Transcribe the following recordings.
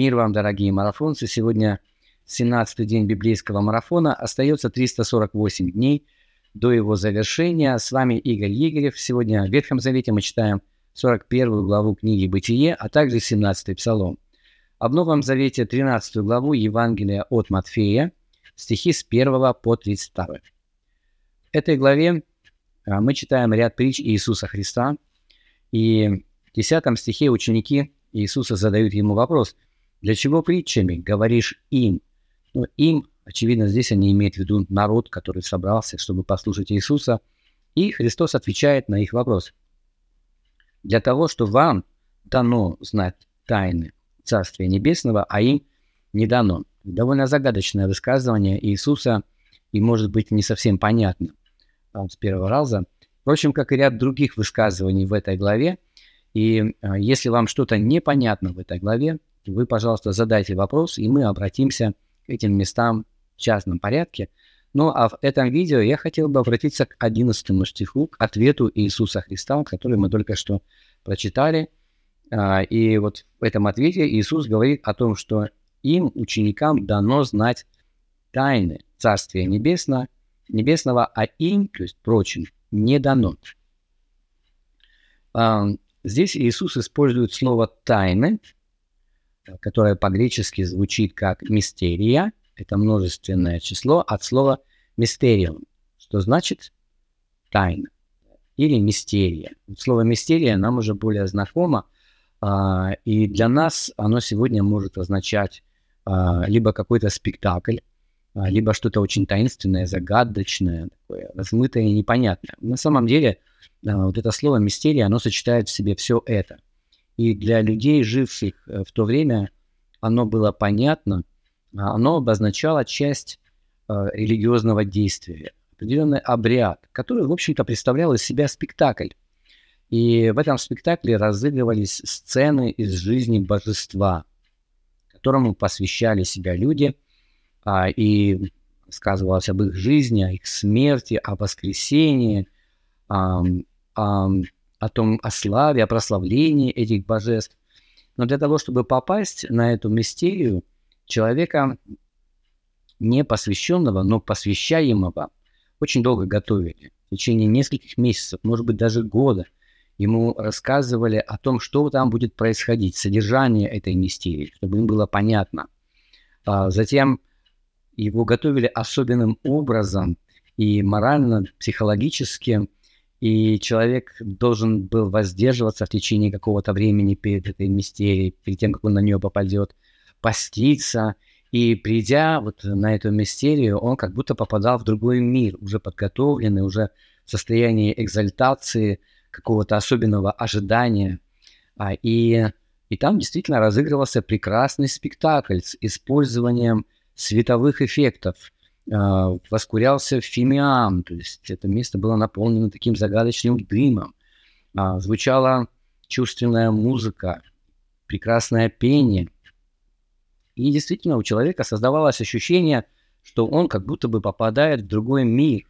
Мир вам, дорогие марафонцы! Сегодня 17-й день библейского марафона. Остается 348 дней до его завершения. С вами Игорь Егоров. Сегодня в Ветхом Завете мы читаем 41 главу книги «Бытие», а также 17-й Псалом. А в Новом Завете 13 главу Евангелия от Матфея, стихи с 1 по 32. В этой главе мы читаем ряд притч Иисуса Христа. И в 10 стихе ученики Иисуса задают ему вопрос: «Для чего притчами говоришь им?» Ну, им, очевидно, здесь они имеют в виду народ, который собрался, чтобы послушать Иисуса. И Христос отвечает на их вопрос: «Для того, что вам дано знать тайны Царствия Небесного, а им не дано». Довольно загадочное высказывание Иисуса и, может быть, не совсем понятно с первого раза. Впрочем, как и ряд других высказываний в этой главе. И если вам что-то непонятно в этой главе, вы, пожалуйста, задайте вопрос, и мы обратимся к этим местам в частном порядке. Ну, а в этом видео я хотел бы обратиться к 11 стиху, к ответу Иисуса Христа, который мы только что прочитали. И вот в этом ответе Иисус говорит о том, что им, ученикам, дано знать тайны Царствия Небесного, а им, то есть прочим, не дано. Здесь Иисус использует слово «тайны», которое по-гречески звучит как «мистерия». Это множественное число от слова «мистериум», что значит «тайна» или «мистерия». Слово «мистерия» нам уже более знакомо, и для нас оно сегодня может означать либо какой-то спектакль, либо что-то очень таинственное, загадочное, такое размытое и непонятное. На самом деле вот это слово «мистерия», оно сочетает в себе все это. И для людей, живших в то время, оно было понятно, оно обозначало часть религиозного действия, определенный обряд, который, в общем-то, представлял из себя спектакль. И в этом спектакле разыгрывались сцены из жизни божества, которому посвящали себя люди, и сказывалось об их жизни, о их смерти, о воскресении, о том, о славе, о прославлении этих божеств. Но для того, чтобы попасть на эту мистерию, человека не посвященного, но посвящаемого, очень долго готовили. В течение нескольких месяцев, может быть, даже года, ему рассказывали о том, что там будет происходить, содержание этой мистерии, чтобы им было понятно. Затем его готовили особенным образом и морально, психологически, и человек должен был воздерживаться в течение какого-то времени перед этой мистерией, перед тем, как он на нее попадет, поститься. И придя вот на эту мистерию, он как будто попадал в другой мир, уже подготовленный, уже в состоянии экзальтации, какого-то особенного ожидания. И там действительно разыгрывался прекрасный спектакль с использованием световых эффектов. Воскурялся фимиам, то есть это место было наполнено таким загадочным дымом. Звучала чувственная музыка, прекрасное пение. И действительно у человека создавалось ощущение, что он как будто бы попадает в другой мир,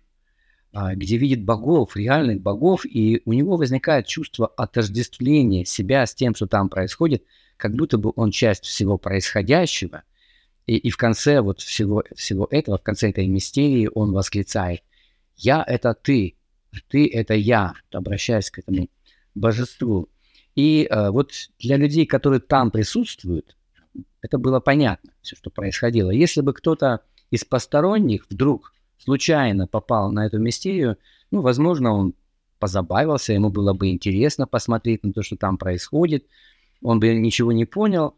где видит богов, реальных богов, и у него возникает чувство отождествления себя с тем, что там происходит, как будто бы он часть всего происходящего. И в конце вот всего этого, в конце этой мистерии он восклицает: «Я – это ты, ты – это я», обращаясь к этому божеству. И вот для людей, которые там присутствуют, это было понятно, все, что происходило. Если бы кто-то из посторонних вдруг случайно попал на эту мистерию, ну, возможно, он позабавился, ему было бы интересно посмотреть на то, что там происходит, он бы ничего не понял,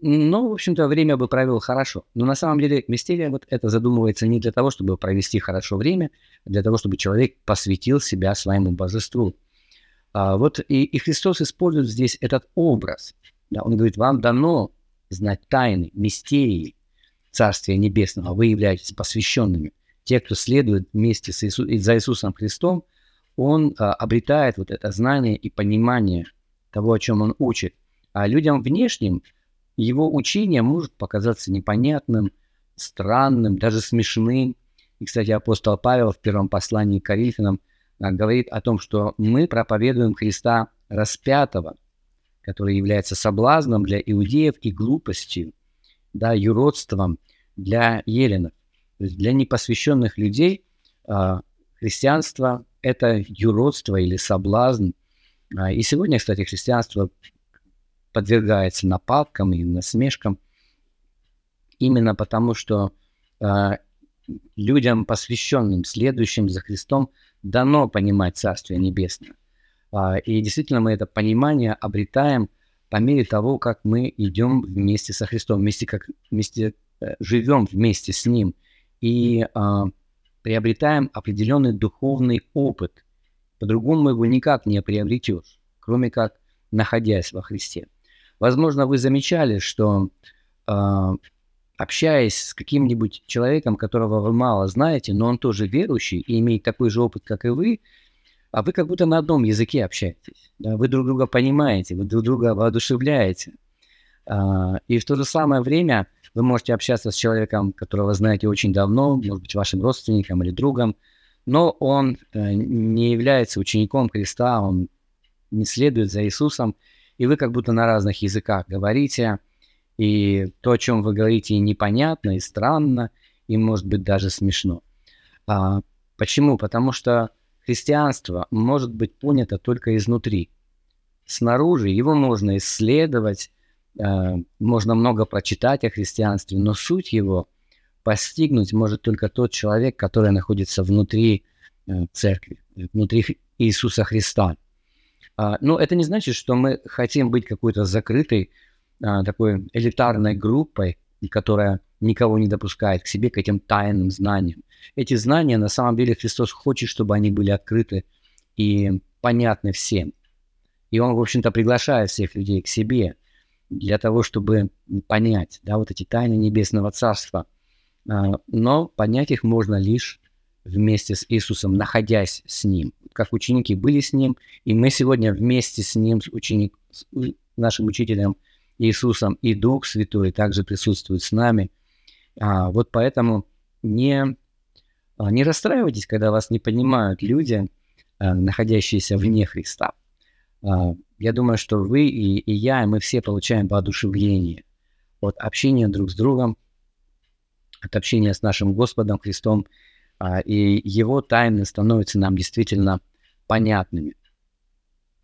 но, в общем-то, время бы провел хорошо. Но на самом деле мистерия вот это задумывается не для того, чтобы провести хорошо время, а для того, чтобы человек посвятил себя своему божеству. Вот и Христос использует здесь этот образ. Да, он говорит: вам дано знать тайны, мистерии Царствия Небесного. Вы являетесь посвященными. Те, кто следует вместе с за Иисусом Христом, он обретает вот это знание и понимание того, о чем он учит. А людям внешним его учение может показаться непонятным, странным, даже смешным. И, кстати, апостол Павел в первом послании к Коринфянам говорит о том, что мы проповедуем Христа распятого, который является соблазном для иудеев и глупостью, да, юродством для еленов. То есть для непосвященных людей христианство – это юродство или соблазн. И сегодня, кстати, христианство подвергается нападкам и насмешкам именно потому, что людям, посвященным, следующим за Христом, дано понимать Царствие Небесное. И действительно мы это понимание обретаем по мере того, как мы идем вместе со Христом, живем вместе с Ним и приобретаем определенный духовный опыт. По-другому его никак не приобретешь, кроме как находясь во Христе. Возможно, вы замечали, что общаясь с каким-нибудь человеком, которого вы мало знаете, но он тоже верующий и имеет такой же опыт, как и вы, а вы как будто на одном языке общаетесь. Да? Вы друг друга понимаете, вы друг друга воодушевляете. И в то же самое время вы можете общаться с человеком, которого знаете очень давно, может быть, вашим родственником или другом, но он не является учеником Христа, он не следует за Иисусом, и вы как будто на разных языках говорите, и то, о чем вы говорите, и непонятно, и странно, и, может быть, даже смешно. Почему? Потому что христианство может быть понято только изнутри. Снаружи его можно исследовать, можно много прочитать о христианстве, но суть его постигнуть может только тот человек, который находится внутри церкви, внутри Иисуса Христа. Но это не значит, что мы хотим быть какой-то закрытой, такой элитарной группой, которая никого не допускает к себе, к этим тайным знаниям. Эти знания, на самом деле, Христос хочет, чтобы они были открыты и понятны всем. И Он, в общем-то, приглашает всех людей к себе для того, чтобы понять, да, вот эти тайны Небесного Царства. Но понять их можно лишь вместе с Иисусом, находясь с Ним. Как ученики были с Ним, и мы сегодня вместе с Ним, с нашим учителем Иисусом, и Дух Святой также присутствует с нами. Вот поэтому не расстраивайтесь, когда вас не понимают люди, находящиеся вне Христа. Я думаю, что вы и я, и мы все получаем воодушевление от общения друг с другом, от общения с нашим Господом Христом, и Его тайны становятся нам действительно понятными,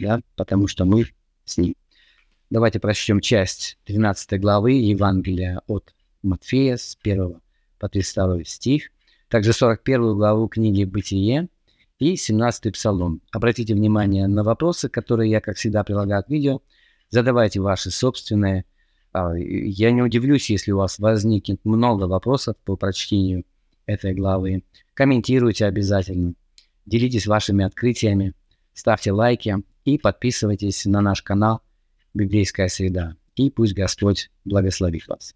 да? Потому что мы с Ним. Давайте прочтем часть 12 главы Евангелия от Матфея с 1 по 32 стих, также 41 главу книги «Бытие» и 17 псалом. Обратите внимание на вопросы, которые я, как всегда, прилагаю к видео. Задавайте ваши собственные. Я не удивлюсь, если у вас возникнет много вопросов по прочтению этой главы. Комментируйте обязательно, делитесь вашими открытиями, ставьте лайки и подписывайтесь на наш канал «Библейская среда». И пусть Господь благословит вас.